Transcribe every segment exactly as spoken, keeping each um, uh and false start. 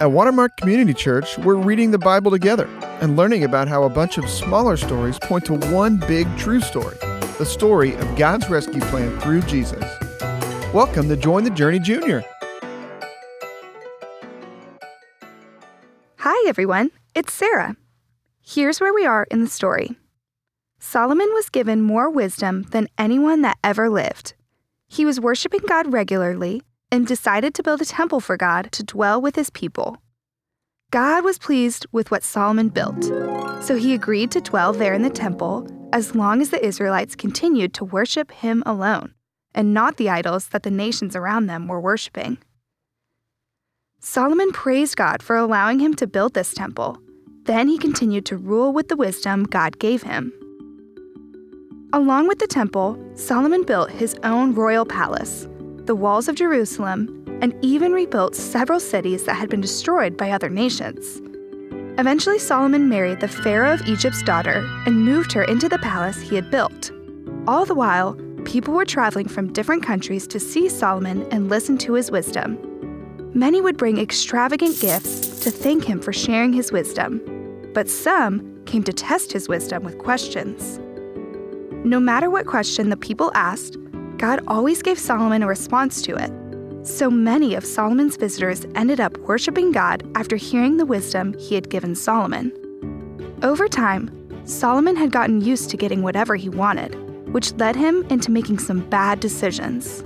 At Watermark Community Church, we're reading the Bible together and learning about how a bunch of smaller stories point to one big true story, the story of God's rescue plan through Jesus. Welcome to Join the Journey, Junior. Hi, everyone. It's Sarah. Here's where we are in the story. Solomon was given more wisdom than anyone that ever lived. He was worshiping God regularly and decided to build a temple for God to dwell with his people. God was pleased with what Solomon built, so he agreed to dwell there in the temple as long as the Israelites continued to worship him alone and not the idols that the nations around them were worshiping. Solomon praised God for allowing him to build this temple. Then he continued to rule with the wisdom God gave him. Along with the temple, Solomon built his own royal palace, the walls of Jerusalem, and even rebuilt several cities that had been destroyed by other nations. Eventually, Solomon married the Pharaoh of Egypt's daughter and moved her into the palace he had built. All the while, people were traveling from different countries to see Solomon and listen to his wisdom. Many would bring extravagant gifts to thank him for sharing his wisdom, but some came to test his wisdom with questions. No matter what question the people asked, God always gave Solomon a response to it. So many of Solomon's visitors ended up worshiping God after hearing the wisdom he had given Solomon. Over time, Solomon had gotten used to getting whatever he wanted, which led him into making some bad decisions.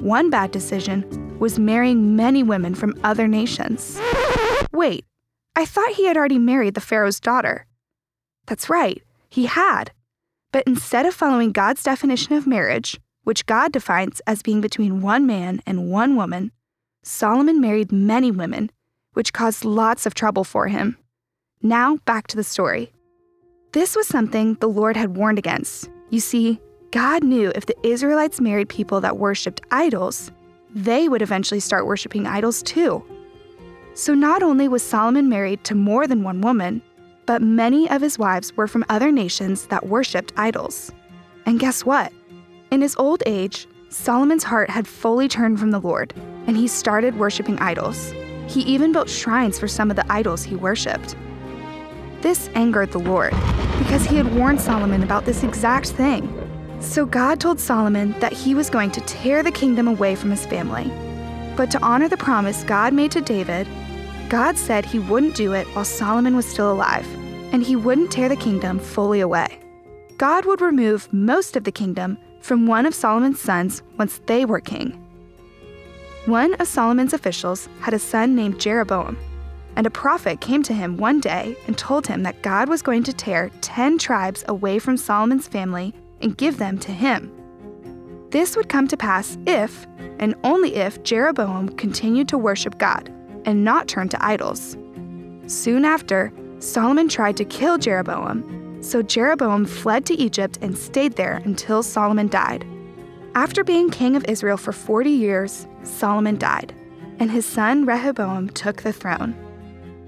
One bad decision was marrying many women from other nations. Wait, I thought he had already married the Pharaoh's daughter. That's right, he had. But instead of following God's definition of marriage, which God defines as being between one man and one woman, Solomon married many women, which caused lots of trouble for him. Now, back to the story. This was something the Lord had warned against. You see, God knew if the Israelites married people that worshipped idols, they would eventually start worshipping idols too. So not only was Solomon married to more than one woman, but many of his wives were from other nations that worshipped idols. And guess what? In his old age, Solomon's heart had fully turned from the Lord, and he started worshiping idols. He even built shrines for some of the idols he worshipped. This angered the Lord, because he had warned Solomon about this exact thing. So God told Solomon that he was going to tear the kingdom away from his family. But to honor the promise God made to David, God said he wouldn't do it while Solomon was still alive, and he wouldn't tear the kingdom fully away. God would remove most of the kingdom from one of Solomon's sons once they were king. One of Solomon's officials had a son named Jeroboam, and a prophet came to him one day and told him that God was going to tear ten tribes away from Solomon's family and give them to him. This would come to pass if, and only if, Jeroboam continued to worship God and not turn to idols. Soon after, Solomon tried to kill Jeroboam, so Jeroboam fled to Egypt and stayed there until Solomon died. After being king of Israel for forty years, Solomon died, and his son Rehoboam took the throne.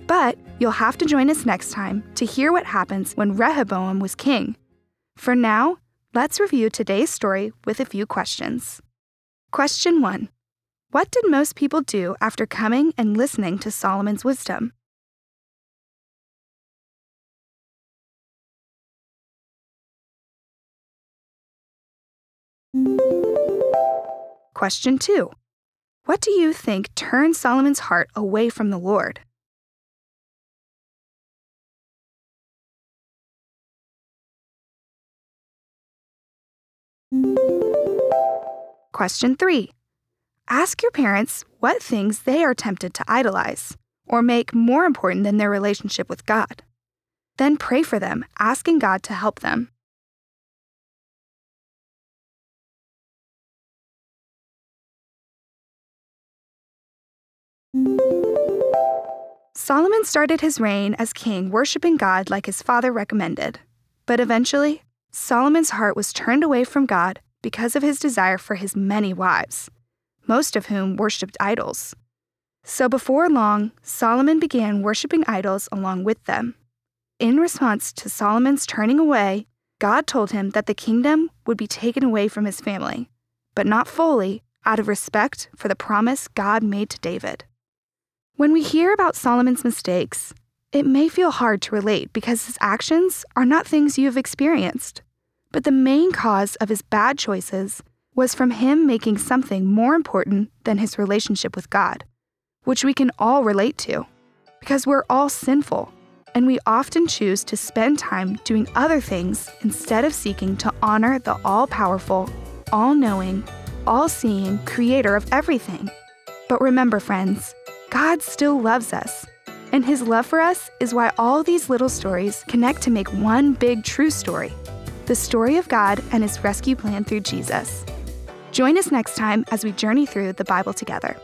But you'll have to join us next time to hear what happens when Rehoboam was king. For now, let's review today's story with a few questions. Question one. What did most people do after coming and listening to Solomon's wisdom? Question two. What do you think turned Solomon's heart away from the Lord? Question three. Ask your parents what things they are tempted to idolize or make more important than their relationship with God. Then pray for them, asking God to help them. Solomon started his reign as king worshiping God like his father recommended. But eventually, Solomon's heart was turned away from God because of his desire for his many wives, most of whom worshipped idols. So before long, Solomon began worshiping idols along with them. In response to Solomon's turning away, God told him that the kingdom would be taken away from his family, but not fully, out of respect for the promise God made to David. When we hear about Solomon's mistakes, it may feel hard to relate because his actions are not things you have experienced. But the main cause of his bad choices was from him making something more important than his relationship with God, which we can all relate to, because we're all sinful, and we often choose to spend time doing other things instead of seeking to honor the all-powerful, all-knowing, all-seeing creator of everything. But remember, friends, God still loves us, and his love for us is why all these little stories connect to make one big true story, the story of God and his rescue plan through Jesus. Join us next time as we journey through the Bible together.